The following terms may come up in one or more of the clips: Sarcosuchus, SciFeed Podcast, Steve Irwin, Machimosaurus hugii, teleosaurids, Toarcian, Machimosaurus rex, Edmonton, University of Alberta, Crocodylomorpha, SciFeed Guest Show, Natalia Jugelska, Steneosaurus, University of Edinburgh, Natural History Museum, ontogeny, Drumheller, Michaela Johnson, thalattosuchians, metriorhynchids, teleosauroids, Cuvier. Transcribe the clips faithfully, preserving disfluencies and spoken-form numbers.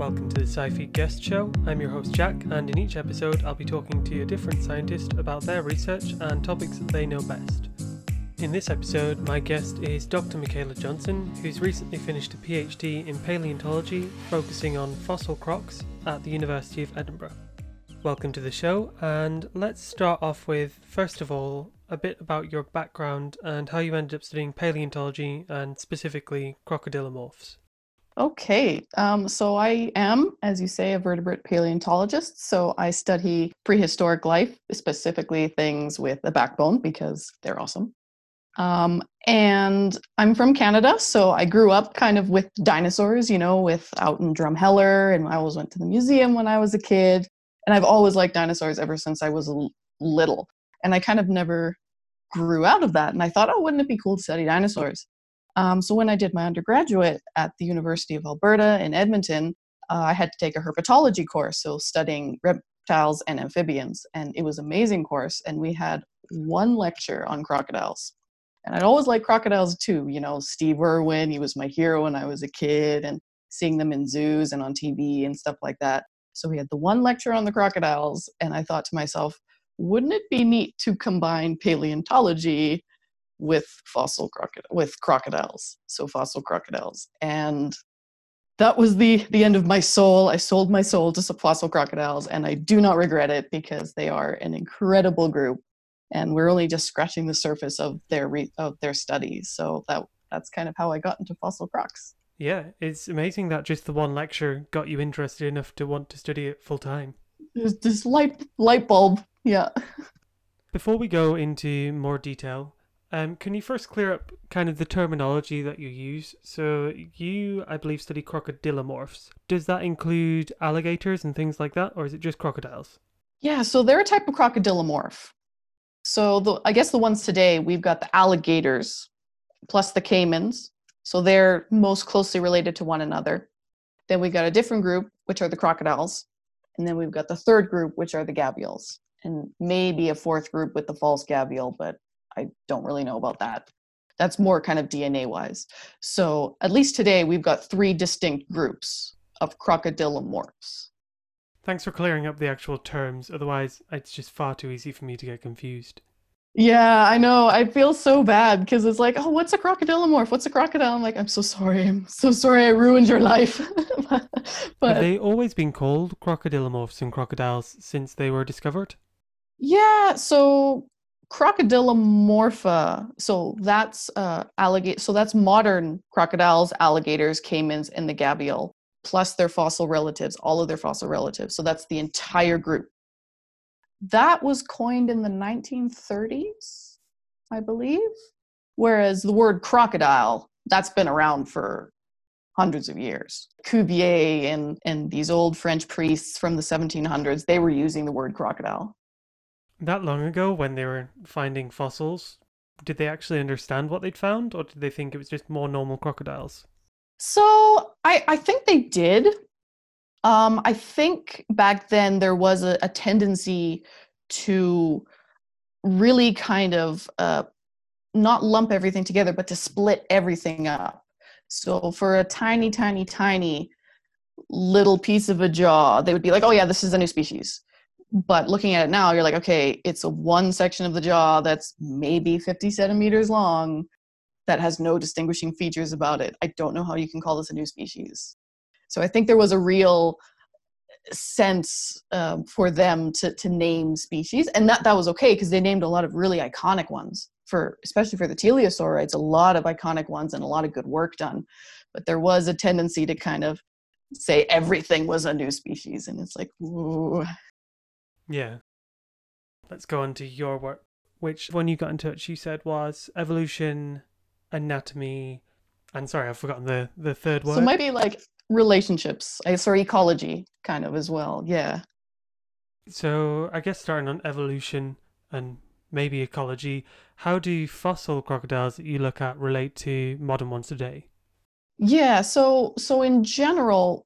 welcome to the SciFeed Guest Show. I'm your host Jack, and in each episode I'll be talking to a different scientist about their research and topics that they know best. In this episode, my guest is Doctor Michaela Johnson, who's recently finished a PhD in paleontology focusing on fossil crocs at the University of Edinburgh. Welcome to the show, and let's start off with, first of all, a bit about your background and how you ended up studying paleontology and specifically crocodylomorphs. Okay, um, so I am, as you say, a vertebrate paleontologist. So I study prehistoric life, specifically things with a backbone because they're awesome. Um, and I'm from Canada, so I grew up kind of with dinosaurs, you know, with out in Drumheller, and I always went to the museum when I was a kid. And I've always liked dinosaurs ever since I was little. And I kind of never grew out of that. And I thought, oh, wouldn't it be cool to study dinosaurs? Um, so when I did my undergraduate at the University of Alberta in Edmonton, uh, I had to take a herpetology course, so studying reptiles and amphibians. And it was an amazing course. And we had one lecture on crocodiles. And I'd always liked crocodiles too. You know, Steve Irwin, he was my hero when I was a kid, and seeing them in zoos and on T V and stuff like that. So we had the one lecture on the crocodiles, and I thought to myself, wouldn't it be neat to combine paleontology with fossil croco- with crocodiles? So fossil crocodiles. And that was the, the end of my soul. I sold my soul to fossil crocodiles, and I do not regret it because they are an incredible group. And we're only just scratching the surface of their re- of their studies. So that that's kind of how I got into fossil crocs. Yeah, it's amazing that just the one lecture got you interested enough to want to study it full time. There's this light light bulb, yeah. Before we go into more detail, um, can you first clear up kind of the terminology that you use? So you, I believe, study crocodylomorphs. Does that include alligators and things like that, or is it just crocodiles? Yeah, so they're a type of crocodylomorph. So the, I guess the ones today, we've got the alligators plus the caimans. So they're most closely related to one another. Then we've got a different group, which are the crocodiles. And then we've got the third group, which are the gharials. And maybe a fourth group with the false gharial, but I don't really know about that. That's more kind of D N A-wise. So at least today, we've got three distinct groups of crocodylomorphs. Thanks for clearing up the actual terms. Otherwise, it's just far too easy for me to get confused. Yeah, I know. I feel so bad because it's like, oh, what's a crocodylomorph? What's a crocodile? I'm like, I'm so sorry. I'm so sorry I ruined your life. but, but... Have they always been called crocodylomorphs and crocodiles since they were discovered? Yeah, so Crocodylomorpha, so that's uh, alligator. So that's modern crocodiles, alligators, caimans, and the gharial, plus their fossil relatives, all of their fossil relatives. So that's the entire group. That was coined in the nineteen thirties, I believe. Whereas the word crocodile, that's been around for hundreds of years. Cuvier and, and these old French priests from the seventeen hundreds, they were using the word crocodile. That long ago, when they were finding fossils, did they actually understand what they'd found, or did they think it was just more normal crocodiles? So I, I think they did. Um, I think back then there was a, a tendency to really kind of uh, not lump everything together, but to split everything up. So for a tiny, tiny, tiny little piece of a jaw, they would be like, oh yeah, this is a new species. But looking at it now, you're like, okay, it's a one section of the jaw that's maybe fifty centimeters long, that has no distinguishing features about it. I don't know how you can call this a new species. So I think there was a real sense um, for them to to name species, and that, that was okay because they named a lot of really iconic ones, for especially for the teleosaurids, a lot of iconic ones and a lot of good work done. But there was a tendency to kind of say everything was a new species, and it's like, ooh. Yeah. Let's go on to your work, which when you got in touch, you said was evolution... anatomy, and sorry, I've forgotten the, the third word. So it might be like relationships, or ecology kind of as well, yeah. So I guess starting on evolution and maybe ecology, how do fossil crocodiles that you look at relate to modern ones today? Yeah, so so in general,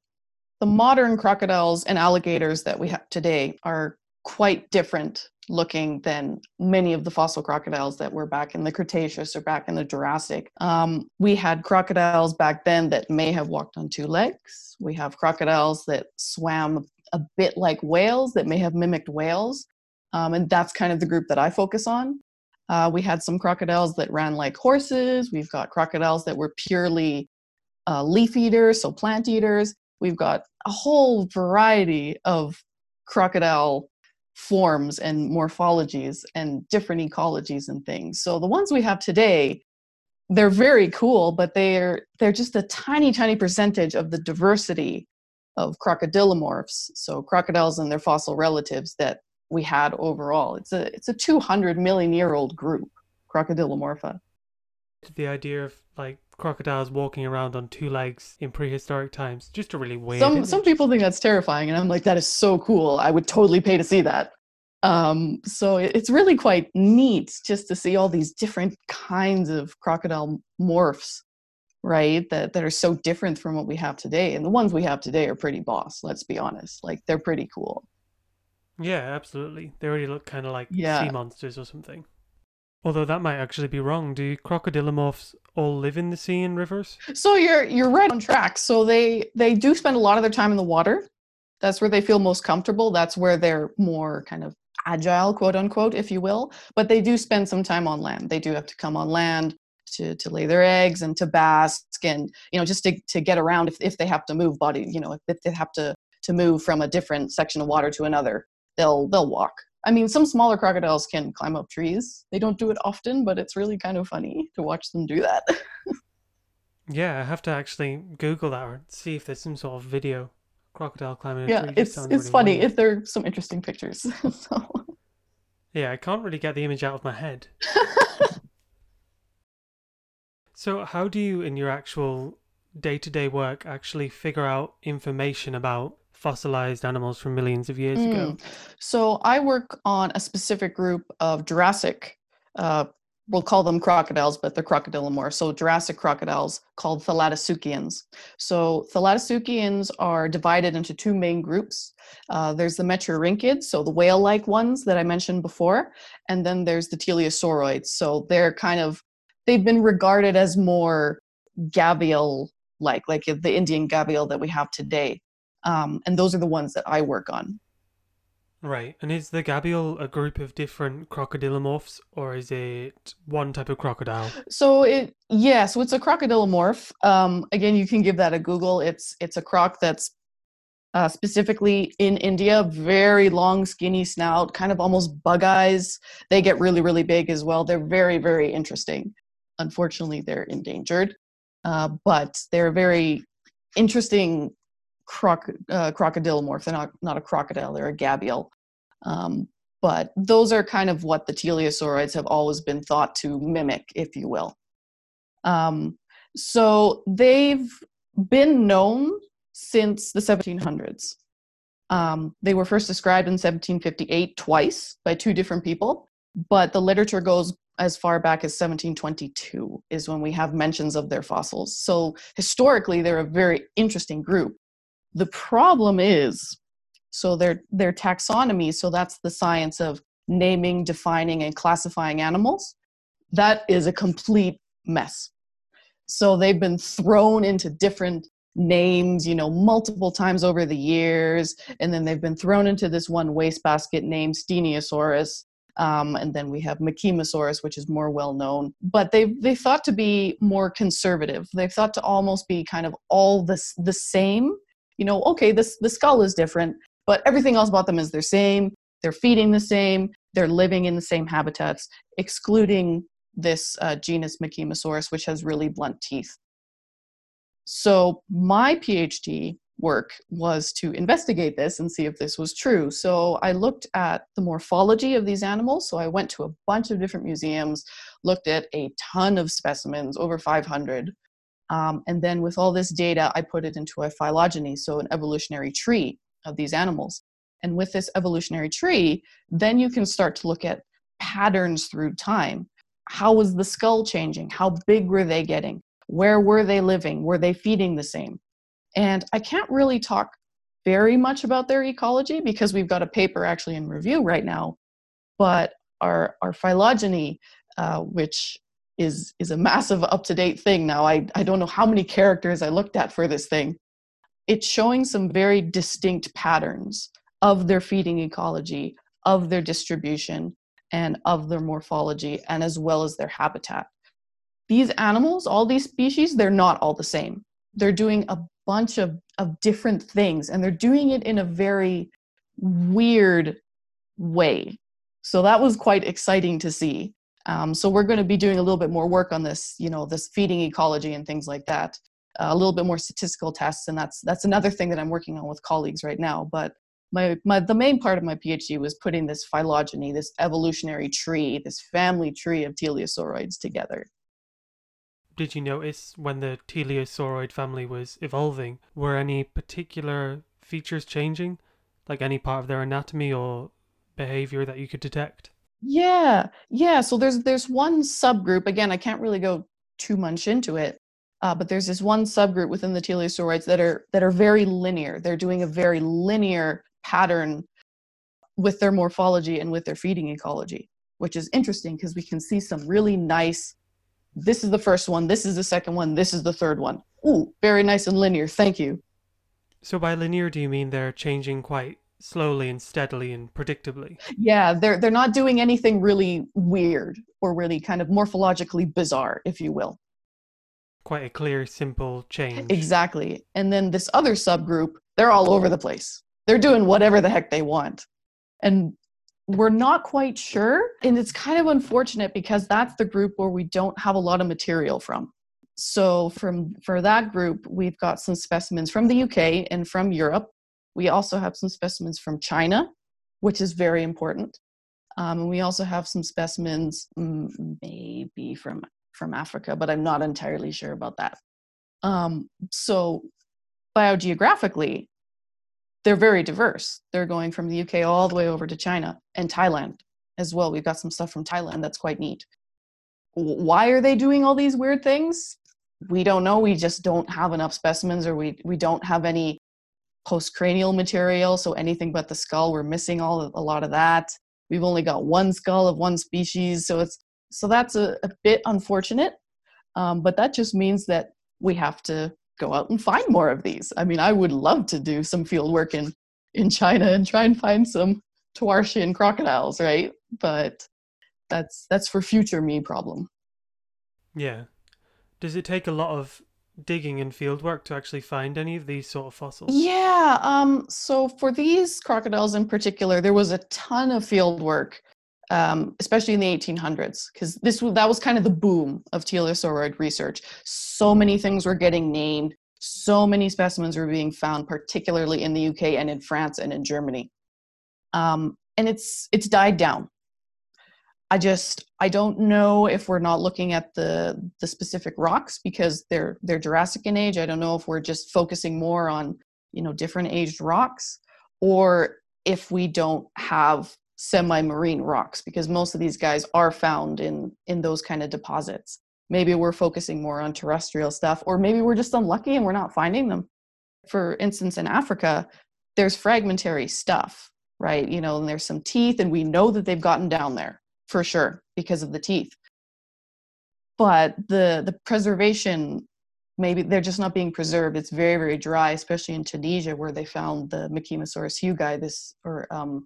the modern crocodiles and alligators that we have today are quite different looking than many of the fossil crocodiles that were back in the Cretaceous or back in the Jurassic. Um, we had crocodiles back then that may have walked on two legs. We have crocodiles that swam a bit like whales, that may have mimicked whales. Um, and that's kind of the group that I focus on. Uh, we had some crocodiles that ran like horses. We've got crocodiles that were purely uh, leaf eaters, so plant eaters. We've got a whole variety of crocodile forms and morphologies and different ecologies and things. So the ones we have today, they're very cool, but they're they're just a tiny, tiny percentage of the diversity of crocodylomorphs, so crocodiles and their fossil relatives that we had overall. It's a it's a two hundred million year old group, Crocodylomorpha. The idea of like crocodiles walking around on two legs in prehistoric times, just a really weird. Some some people think that's terrifying, and I'm like, that is so cool. I would totally pay to see that. Um, so it, it's really quite neat just to see all these different kinds of crocodile morphs, right? That that are so different from what we have today. And the ones we have today are pretty boss. Let's be honest, like they're pretty cool. Yeah, absolutely. They already look kind of like yeah. sea monsters or something. Although that might actually be wrong. Do crocodylomorphs all live in the sea and rivers? So you're you're right on track. So they, they do spend a lot of their time in the water. That's where they feel most comfortable. That's where they're more kind of agile, quote unquote, if you will. But they do spend some time on land. They do have to come on land to, to lay their eggs and to bask and, you know, just to, to get around if, if they have to move body, you know, if they have to, to move from a different section of water to another, they'll they'll walk. I mean, some smaller crocodiles can climb up trees. They don't do it often, but it's really kind of funny to watch them do that. Yeah, I have to actually Google that or see if there's some sort of video. Crocodile climbing a yeah, tree. Yeah, it's, it's really funny. If there are some interesting pictures. So. Yeah, I can't really get the image out of my head. So how do you, in your actual day-to-day work, actually figure out information about fossilized animals from millions of years mm. ago? So I work on a specific group of Jurassic, uh, we'll call them crocodiles, but they're crocodylomorphs. So Jurassic crocodiles called thalattosuchians. So thalattosuchians are divided into two main groups. Uh, there's the metriorhynchids, so the whale-like ones that I mentioned before, and then there's the teleosauroids. So they're kind of, they've been regarded as more gavial-like, like the Indian gavial that we have today. Um, and those are the ones that I work on. Right. And is the gavial a group of different crocodylomorphs, or is it one type of crocodile? So it, yeah, so it's a crocodylomorph. Um, again, you can give that a Google. It's it's a croc that's uh, specifically in India, very long, skinny snout, kind of almost bug eyes. They get really, really big as well. They're very, very interesting. Unfortunately, they're endangered, uh, but they're very interesting Croc, uh, crocodylomorph. They're not, not a crocodile, they're a gavial. Um, but those are kind of what the teleosaurids have always been thought to mimic, if you will. Um, so they've been known since the seventeen hundreds. Um, they were first described in seventeen fifty-eight twice by two different people, but the literature goes as far back as seventeen twenty-two is when we have mentions of their fossils. So historically, they're a very interesting group. The problem is, so their their taxonomy, so that's the science of naming, defining, and classifying animals, that is a complete mess. So they've been thrown into different names, you know, multiple times over the years, and then they've been thrown into this one wastebasket named Steneosaurus, um, and then we have Machimosaurus, which is more well-known. But they they thought to be more conservative. They thought to almost be kind of all the, the same. You know, okay, this the skull is different, but everything else about them is the same. They're feeding the same. They're living in the same habitats, excluding this uh, genus Machimosaurus, which has really blunt teeth. So my PhD work was to investigate this and see if this was true. So I looked at the morphology of these animals. So I went to a bunch of different museums, looked at a ton of specimens, over five hundred. Um, and then with all this data, I put it into a phylogeny, so an evolutionary tree of these animals. And with this evolutionary tree, then you can start to look at patterns through time. How was the skull changing? How big were they getting? Where were they living? Were they feeding the same? And I can't really talk very much about their ecology because we've got a paper actually in review right now but our our phylogeny, uh, which is is a massive up-to-date thing now. I, I don't know how many characters I looked at for this thing. It's showing some very distinct patterns of their feeding ecology, of their distribution, and of their morphology, and as well as their habitat. These animals, all these species, they're not all the same. They're doing a bunch of, of different things, and they're doing it in a very weird way. So that was quite exciting to see. Um, so we're going to be doing a little bit more work on this, you know, this feeding ecology and things like that. Uh, a little bit more statistical tests, and that's that's another thing that I'm working on with colleagues right now. But my, my the main part of my PhD was putting this phylogeny, this evolutionary tree, this family tree of teleosauroids together. Did you notice when the teleosaurid family was evolving, were any particular features changing, like any part of their anatomy or behavior that you could detect? Yeah, yeah. So there's there's one subgroup. Again, I can't really go too much into it. Uh, but there's this one subgroup within the teleosauroids that are that are very linear. They're doing a very linear pattern with their morphology and with their feeding ecology, which is interesting because we can see some really nice, this is the first one, this is the second one, this is the third one. Ooh, very nice and linear, thank you. So by linear, do you mean they're changing quite slowly and steadily and predictably? Yeah, they're they're not doing anything really weird or really kind of morphologically bizarre, if you will. Quite a clear, simple change. Exactly. And then this other subgroup, they're all over the place. They're doing whatever the heck they want. And we're not quite sure. And it's kind of unfortunate because that's the group where we don't have a lot of material from. So from for that group, we've got some specimens from the U K and from Europe. We also have some specimens from China, which is very important. Um, and we also have some specimens maybe from from Africa, but I'm not entirely sure about that. Um, so biogeographically, they're very diverse. They're going from the U K all the way over to China and Thailand as well. We've got some stuff from Thailand that's quite neat. Why are they doing all these weird things? We don't know. We just don't have enough specimens, or we, we don't have any postcranial material, so anything but the skull. We're missing all of, a lot of that. We've only got one skull of one species, so it's So that's a, a bit unfortunate, um, but that just means that we have to go out and find more of these. I mean, I would love to do some field work in, in China and try and find some Toarcian crocodiles, right? But that's that's for future me problem. Yeah. Does it take a lot of digging and field work to actually find any of these sort of fossils? Yeah. Um, so for these crocodiles in particular, there was a ton of field work. Um, especially in the eighteen hundreds, because this that was kind of the boom of teleosaurid research. So many things were getting named, so many specimens were being found, particularly in the U K and in France and in Germany. Um, and it's it's died down. I just I don't know if we're not looking at the the specific rocks because they're they're Jurassic in age. I don't know if we're just focusing more on you know different aged rocks, or if we don't have semi-marine rocks, because most of these guys are found in in those kind of deposits. Maybe we're focusing more on terrestrial stuff, or maybe we're just unlucky and we're not finding them. For instance, in Africa, there's fragmentary stuff, right? You know, and there's some teeth, and we know that they've gotten down there for sure because of the teeth. But the the preservation, maybe they're just not being preserved. It's very, very dry, especially in Tunisia, where they found the Machimosaurus hugii, this, or um,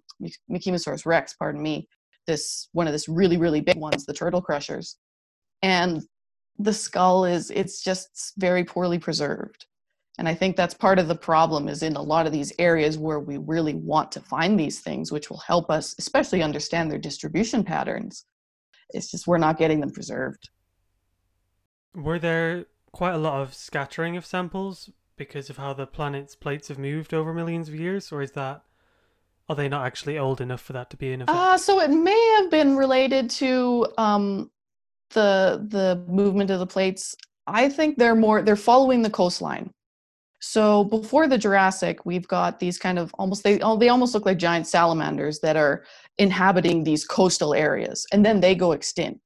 Machimosaurus rex, pardon me, this, one of this really, really big ones, the turtle crushers. And the skull is, it's just very poorly preserved. And I think that's part of the problem is in a lot of these areas where we really want to find these things, which will help us, especially understand their distribution patterns. It's just, we're not getting them preserved. Were there quite a lot of scattering of samples because of how the planet's plates have moved over millions of years, or is that, are they not actually old enough for that to be an effect? Uh, so it may have been related to um, the the movement of the plates. I think they're more, they're following the coastline. So before the Jurassic, we've got these kind of almost, they, they almost look like giant salamanders that are inhabiting these coastal areas, and then they go extinct.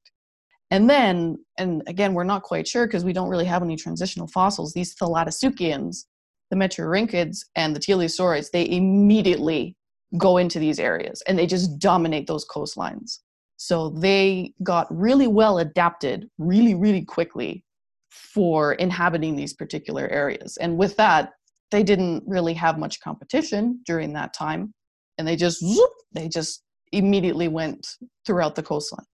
And then, and again, we're not quite sure because we don't really have any transitional fossils. These thalattosuchians, the metriorhynchids, and the teleosaurids, they immediately go into these areas, and they just dominate those coastlines. So they got really well adapted really, really quickly for inhabiting these particular areas. And with that, they didn't really have much competition during that time. And they just, zoop, they just immediately went throughout the coastline.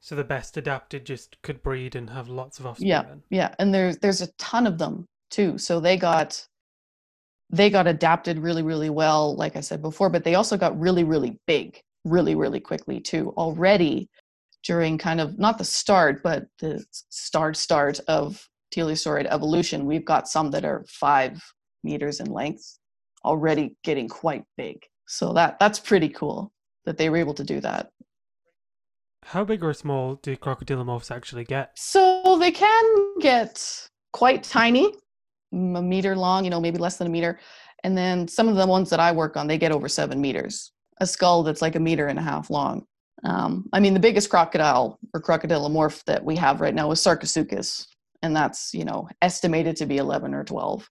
So the best adapted just could breed and have lots of offspring. Yeah, then. yeah. And there's, there's a ton of them too. So they got, they got adapted really, really well, like I said before, but they also got really, really big, really, really quickly too, already during kind of, not the start, but the start start of teleosaurid evolution. We've got some that are five meters in length, already getting quite big. So that that's pretty cool that they were able to do that. How big or small do crocodylomorphs actually get? So they can get quite tiny, a meter long, you know, maybe less than a meter. And then some of the ones that I work on, they get over seven meters. A skull that's like a meter and a half long. Um, I mean, the biggest crocodile or crocodylomorph that we have right now is Sarcosuchus. And that's, you know, estimated to be eleven or twelve.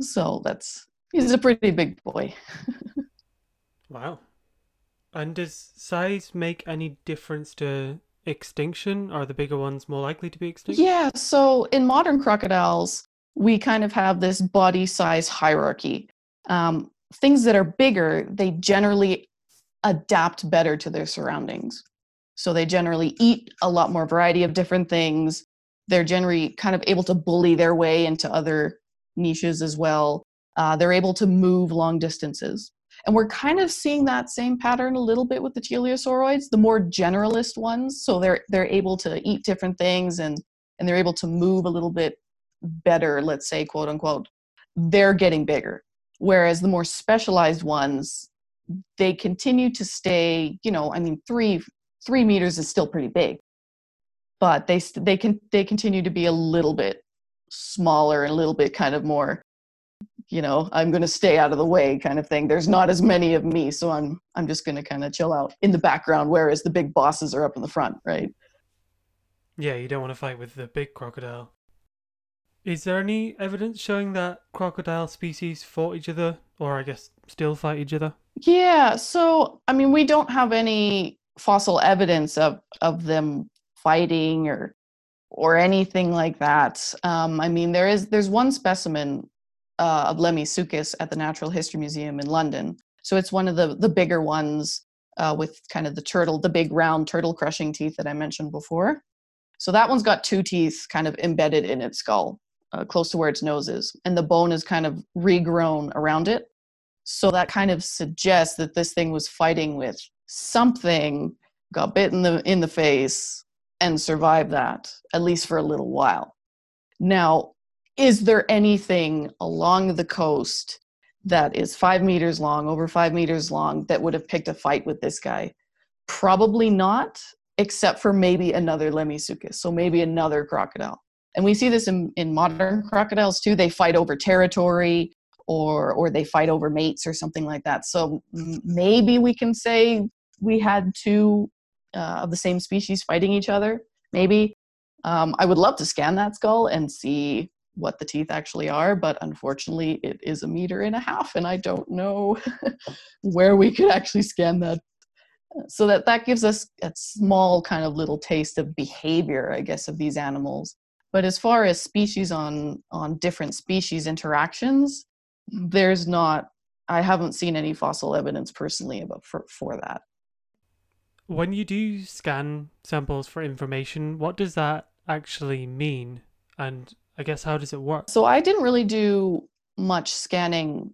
So that's, he's a pretty big boy. Wow. And does size make any difference to extinction? Are the bigger ones more likely to be extinct? Yeah, so in modern crocodiles, we kind of have this body size hierarchy. Um, things that are bigger, they generally adapt better to their surroundings. So they generally eat a lot more variety of different things. They're generally kind of able to bully their way into other niches as well. Uh, they're able to move long distances. And we're kind of seeing that same pattern a little bit with the teleosauroids, the more generalist ones. So they're they're able to eat different things and, and they're able to move a little bit better, let's say, quote unquote. They're getting bigger. Whereas the more specialized ones, they continue to stay, you know, I mean, three three meters is still pretty big. But they they can they continue to be a little bit smaller and a little bit kind of more, you know, I'm going to stay out of the way kind of thing. There's not as many of me, so I'm I'm just going to kind of chill out in the background, whereas the big bosses are up in the front, right? Yeah, you don't want to fight with the big crocodile. Is there any evidence showing that crocodile species fought each other, or I guess still fight each other? Yeah, so, I mean, we don't have any fossil evidence of, of them fighting or or anything like that. Um, I mean, there is there's one specimen Uh, of Lemmysuchus at the Natural History Museum in London. So it's one of the, the bigger ones uh, with kind of the turtle, the big round turtle crushing teeth that I mentioned before. So that one's got two teeth kind of embedded in its skull, uh, close to where its nose is. And the bone is kind of regrown around it. So that kind of suggests that this thing was fighting with something, got bit in the, in the face, and survived that, at least for a little while. Now, is there anything along the coast that is five meters long, over five meters long, that would have picked a fight with this guy? Probably not, except for maybe another Lemmysuchus, so maybe another crocodile. And we see this in, in modern crocodiles too. They fight over territory or or they fight over mates or something like that. So maybe we can say we had two uh, of the same species fighting each other, maybe. Um, I would love to scan that skull and see what the teeth actually are, but unfortunately it is a meter and a half and I don't know where we could actually scan that. So that, that gives us a small kind of little taste of behavior, I guess, of these animals. But as far as species on, on different species interactions, there's not, I haven't seen any fossil evidence personally about for, for that. When you do scan samples for information, what does that actually mean? And I guess, how does it work? So I didn't really do much scanning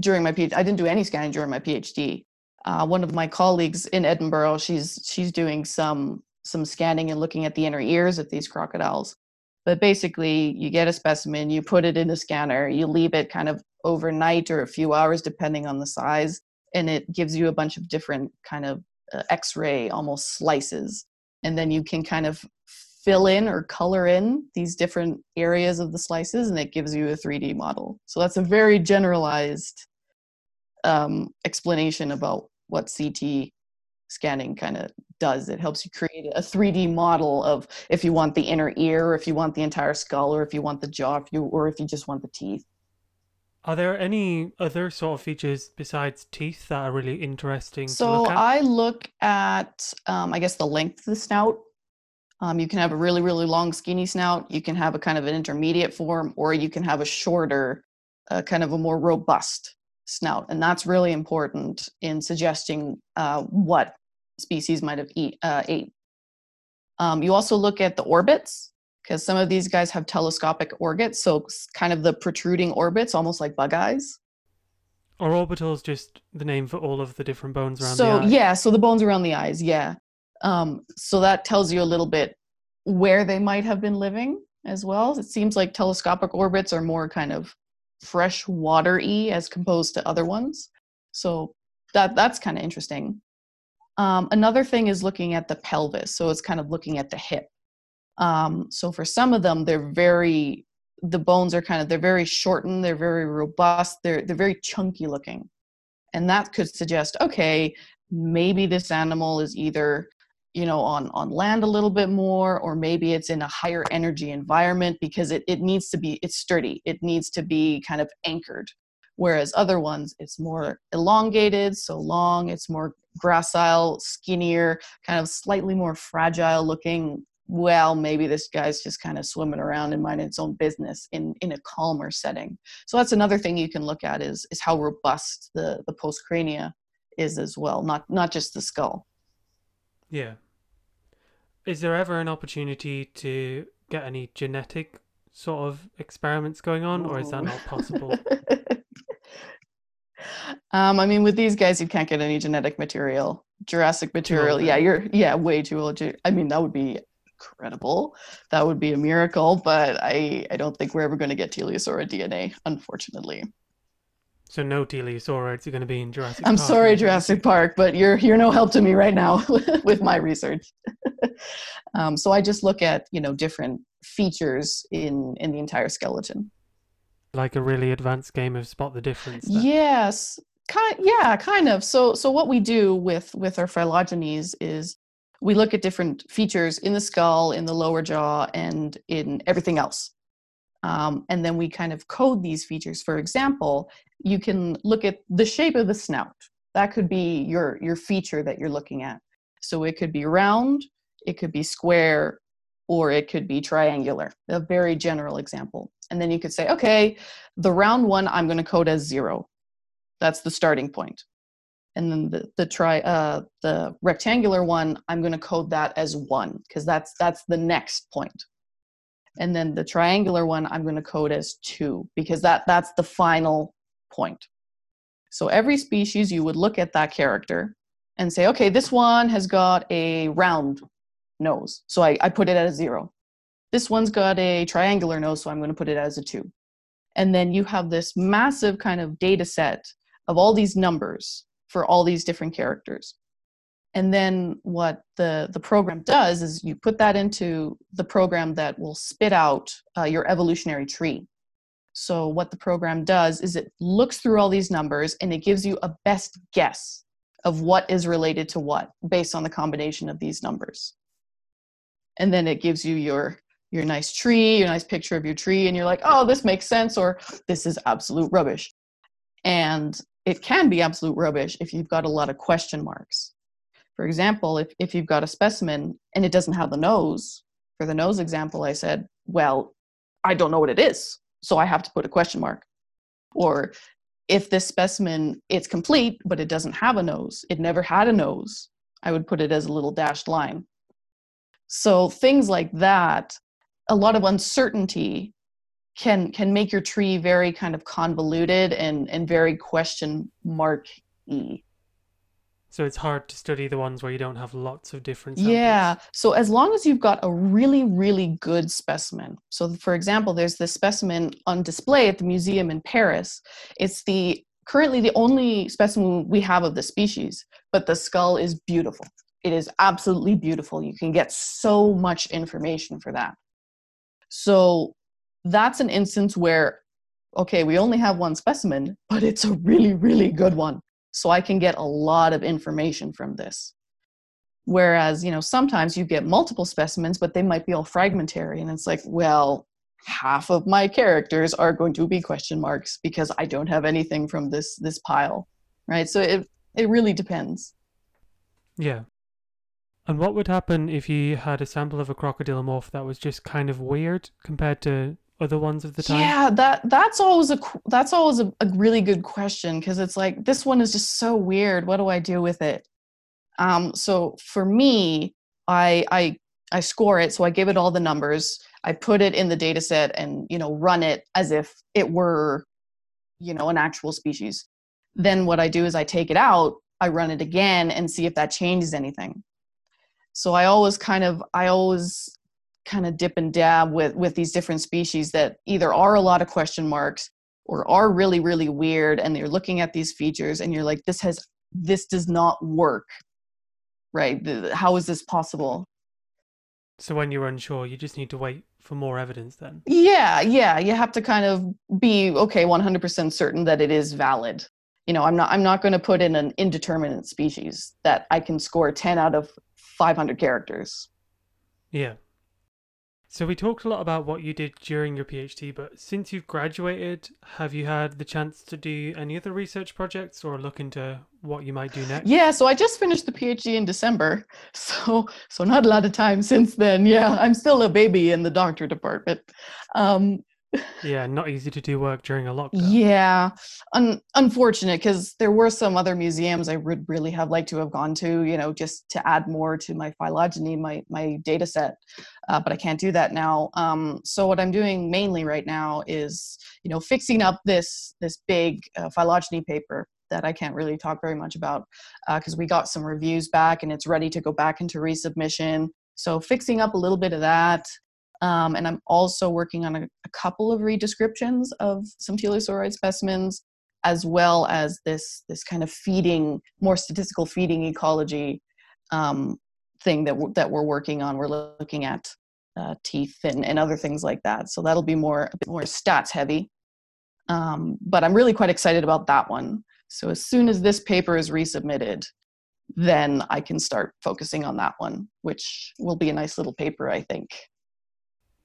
during my PhD. I didn't do any scanning during my PhD. Uh, one of my colleagues in Edinburgh, she's she's doing some some scanning and looking at the inner ears of these crocodiles. But basically, you get a specimen, you put it in a scanner, you leave it kind of overnight or a few hours, depending on the size, and it gives you a bunch of different kind of uh, X-ray almost slices. And then you can kind of fill in or color in these different areas of the slices, and it gives you a three D model. So that's a very generalized um, explanation about what C T scanning kind of does. It helps you create a three D model of if you want the inner ear, or if you want the entire skull, or if you want the jaw, if you, or if you just want the teeth. Are there any other sort of features besides teeth that are really interesting to look at? So I look at, um, I guess, the length of the snout. Um, you can have a really, really long, skinny snout. You can have a kind of an intermediate form, or you can have a shorter, uh, kind of a more robust snout. And that's really important in suggesting uh, what species might have eat, uh, ate. Um, you also look at the orbits, because some of these guys have telescopic orbits, so kind of the protruding orbits, almost like bug eyes. Are orbitals just the name for all of the different bones around so, the eyes? Yeah, so the bones around the eyes, yeah. Um, so that tells you a little bit where they might have been living as well. It seems like telescopic orbits are more kind of fresh water-y as opposed to other ones. So that that's kind of interesting. Um, another thing is looking at the pelvis. So it's kind of looking at the hip. Um, so for some of them, they're very, the bones are kind of, they're very shortened, they're very robust, they're, they're very chunky looking. And that could suggest, okay, maybe this animal is either, you know, on, on land a little bit more, or maybe it's in a higher energy environment, because it, it needs to be, it's sturdy. It needs to be kind of anchored. Whereas other ones, it's more elongated, so long, it's more gracile, skinnier, kind of slightly more fragile looking. Well, maybe this guy's just kind of swimming around and minding its own business in, in a calmer setting. So that's another thing you can look at is, is how robust the, the postcrania is as well, not, not just the skull. Yeah. Is there ever an opportunity to get any genetic sort of experiments going on, or is that not possible? um, I mean, with these guys, you can't get any genetic material, Jurassic material. Yeah, you're yeah, way too old. I mean, that would be incredible. That would be a miracle, but I, I don't think we're ever going to get teleosaurid D N A, unfortunately. So no teleosauroids are going to be in Jurassic I'm Park. I'm sorry, Jurassic Park, but you're you're no help to me right now with my research. um, so I just look at, you know, different features in, in the entire skeleton. Like a really advanced game of Spot the Difference then. Yes, kind, yeah, kind of. So so what we do with, with our phylogenies is we look at different features in the skull, in the lower jaw, and in everything else. Um, and then we kind of code these features. For example, you can look at the shape of the snout. That could be your, your feature that you're looking at. So it could be round, it could be square, or it could be triangular, a very general example. And then you could say, okay, the round one, I'm going to code as zero. That's the starting point. And then the, the, tri, uh, the rectangular one, I'm going to code that as one, because that's, that's the next point. And then the triangular one, I'm going to code as two, because that, that's the final point. So every species, you would look at that character and say, okay, this one has got a round nose, so I, I put it at a zero. This one's got a triangular nose, so I'm going to put it as a two. And then you have this massive kind of data set of all these numbers for all these different characters. And then what the, the program does is you put that into the program that will spit out uh, your evolutionary tree. So what the program does is it looks through all these numbers and it gives you a best guess of what is related to what based on the combination of these numbers. And then it gives you your, your nice tree, your nice picture of your tree, and you're like, oh, this makes sense, or this is absolute rubbish. And it can be absolute rubbish if you've got a lot of question marks. For example, if, if you've got a specimen and it doesn't have the nose, for the nose example, I said, well, I don't know what it is, so I have to put a question mark. Or if this specimen, it's complete, but it doesn't have a nose, it never had a nose, I would put it as a little dashed line. So things like that, a lot of uncertainty can can make your tree very kind of convoluted and, and very question mark-y. So it's hard to study the ones where you don't have lots of different samples. Yeah. So as long as you've got a really, really good specimen. So for example, there's this specimen on display at the museum in Paris. It's the currently the only specimen we have of the species, but the skull is beautiful. It is absolutely beautiful. You can get so much information for that. So that's an instance where, okay, we only have one specimen, but it's a really, really good one. So I can get a lot of information from this. Whereas, you know, sometimes you get multiple specimens, but they might be all fragmentary. And it's like, well, half of my characters are going to be question marks because I don't have anything from this this pile, right? So it it really depends. Yeah. And what would happen if you had a sample of a crocodylomorph that was just kind of weird compared to other ones of the time? Yeah, that that's always a that's always a, a really good question, because it's like, this one is just so weird. What do I do with it? Um, so for me, I I I score it. So I give it all the numbers. I put it in the data set and, you know, run it as if it were, you know, an actual species. Then what I do is I take it out, I run it again and see if that changes anything. So I always kind of, I always kind of dip and dab with, with these different species that either are a lot of question marks or are really, really weird. And you're looking at these features and you're like, this has, this does not work, right? How is this possible? So when you're unsure, you just need to wait for more evidence then? Yeah, yeah. You have to kind of be, okay, one hundred percent certain that it is valid. You know, I'm not I'm not going to put in an indeterminate species that I can score ten out of five hundred characters. Yeah. So we talked a lot about what you did during your PhD, but since you've graduated, have you had the chance to do any other research projects or look into what you might do next? Yeah, so I just finished the PhD in December, so so not a lot of time since then. Yeah, I'm still a baby in the doctor department. Um, yeah, not easy to do work during a lockdown. Yeah, un- unfortunate, because there were some other museums I would really have liked to have gone to, you know, just to add more to my phylogeny, my my data set, uh, but I can't do that now. Um, so what I'm doing mainly right now is, you know, fixing up this, this big uh, phylogeny paper that I can't really talk very much about because uh, we got some reviews back and it's ready to go back into resubmission. So fixing up a little bit of that. Um, and I'm also working on a, a couple of redescriptions of some teleosaurid specimens, as well as this this kind of feeding, more statistical feeding ecology um, thing that, w- that we're working on. We're looking at uh, teeth and, and other things like that. So that'll be more a bit more stats heavy. Um, but I'm really quite excited about that one. So as soon as this paper is resubmitted, then I can start focusing on that one, which will be a nice little paper, I think.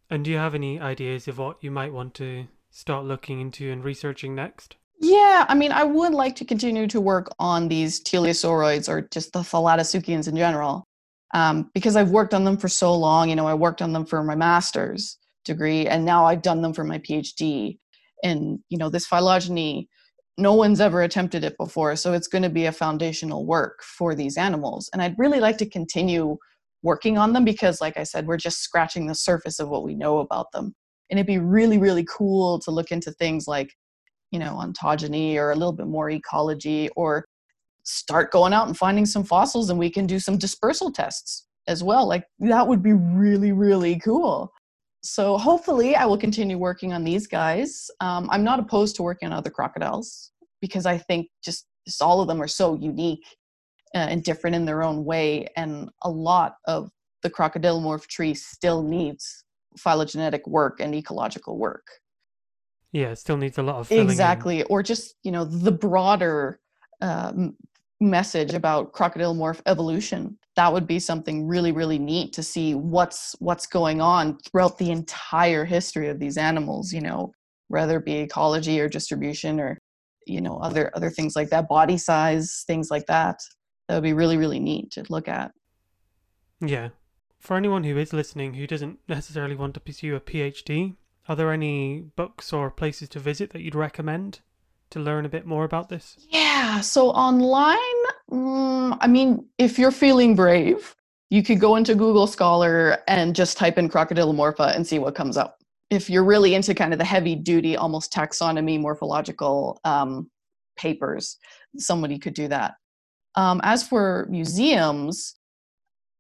And do you have any ideas of what you might want to start looking into and researching next? Yeah, I mean, I would like to continue to work on these teleosauroids or just the thalattosuchians in general, um, because I've worked on them for so long. You know, I worked on them for my master's degree, and now I've done them for my PhD. And, you know, this phylogeny, no one's ever attempted it before, so it's going to be a foundational work for these animals. And I'd really like to continue working on them because, like I said, we're just scratching the surface of what we know about them. And it'd be really, really cool to look into things like, you know, ontogeny or a little bit more ecology, or start going out and finding some fossils and we can do some dispersal tests as well. Like, that would be really, really cool. So hopefully I will continue working on these guys. Um, I'm not opposed to working on other crocodiles because I think just, just all of them are so unique and different in their own way, and a lot of the crocodylomorph tree still needs phylogenetic work and ecological work. Yeah, it still needs a lot of filling exactly in. Or just, you know, the broader um, message about crocodylomorph evolution. That would be something really, really neat to see what's what's going on throughout the entire history of these animals, you know, whether it be ecology or distribution or, you know, other other things like that, body size, things like that. That would be really, really neat to look at. Yeah. For anyone who is listening who doesn't necessarily want to pursue a PhD, are there any books or places to visit that you'd recommend to learn a bit more about this? Yeah. So online, um, I mean, if you're feeling brave, you could go into Google Scholar and just type in Crocodylomorpha and see what comes up. If you're really into kind of the heavy duty, almost taxonomy, morphological um, papers, somebody could do that. Um, as for museums,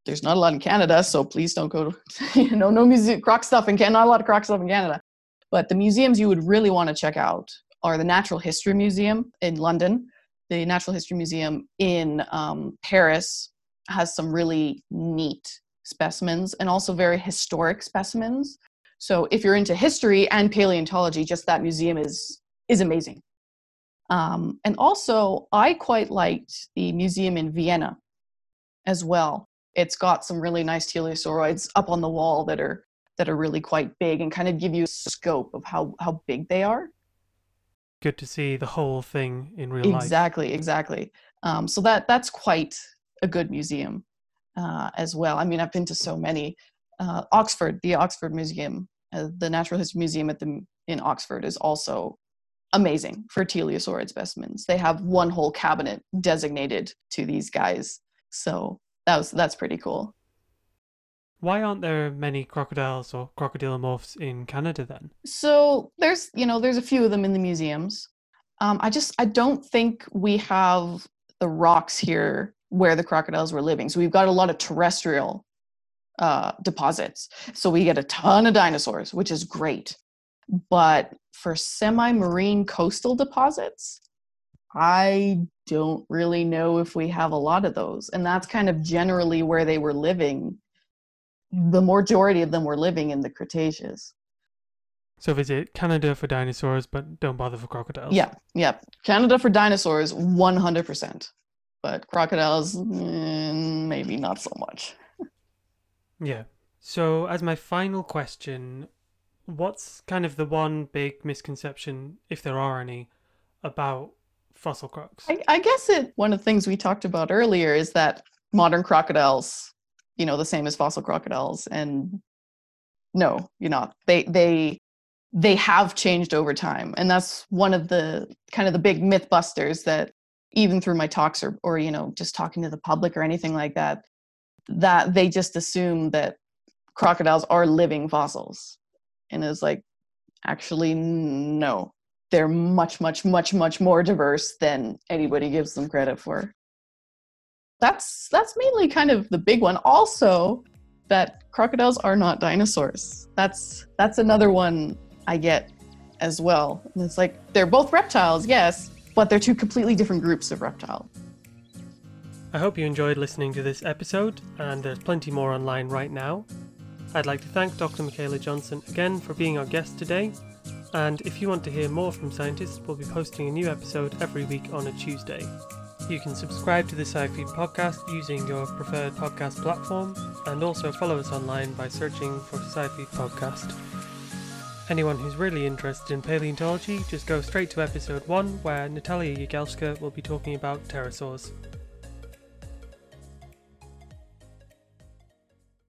there's not a lot in Canada, so please don't go to, you know, no museum, croc stuff in Canada, not a lot of croc stuff in Canada. But the museums you would really want to check out are the Natural History Museum in London. The Natural History Museum in um, Paris has some really neat specimens and also very historic specimens. So if you're into history and paleontology, just that museum is is amazing. Um, and also, I quite liked the museum in Vienna as well. It's got some really nice teleosauroids up on the wall that are that are really quite big and kind of give you a scope of how, how big they are. Good to see the whole thing in real life. Exactly, exactly. Um, so that that's quite a good museum uh, as well. I mean, I've been to so many. Uh, Oxford, the Oxford Museum, uh, the Natural History Museum at the in Oxford is also amazing for teleosaurid specimens. They have one whole cabinet designated to these guys. So that was, that's pretty cool. Why aren't there many crocodiles or crocodylomorphs in Canada then? So there's, you know, there's a few of them in the museums. Um, I just, I don't think we have the rocks here where the crocodiles were living. So we've got a lot of terrestrial uh, deposits. So we get a ton of dinosaurs, which is great. But for semi-marine coastal deposits, I don't really know if we have a lot of those. And that's kind of generally where they were living. The majority of them were living in the Cretaceous. So visit Canada for dinosaurs, but don't bother for crocodiles. Yeah, yeah. Canada for dinosaurs, one hundred percent. But crocodiles, mm, maybe not so much. Yeah. So as my final question, what's kind of the one big misconception, if there are any, about fossil crocs? I, I guess it, one of the things we talked about earlier is that modern crocodiles, you know, the same as fossil crocodiles. And no, you're not. They they they have changed over time. And that's one of the kind of the big myth busters that even through my talks or or, you know, just talking to the public or anything like that, that they just assume that crocodiles are living fossils. And it's like, actually, no, they're much, much, much, much more diverse than anybody gives them credit for. That's that's mainly kind of the big one. Also, that crocodiles are not dinosaurs. That's that's another one I get as well. And it's like, they're both reptiles, yes, but they're two completely different groups of reptiles. I hope you enjoyed listening to this episode, and there's plenty more online right now. I'd like to thank Doctor Michaela Johnson again for being our guest today. And if you want to hear more from scientists, we'll be posting a new episode every week on a Tuesday. You can subscribe to the SciFeed Podcast using your preferred podcast platform, and also follow us online by searching for SciFeed Podcast. Anyone who's really interested in paleontology, just go straight to episode one, where Natalia Jugelska will be talking about pterosaurs.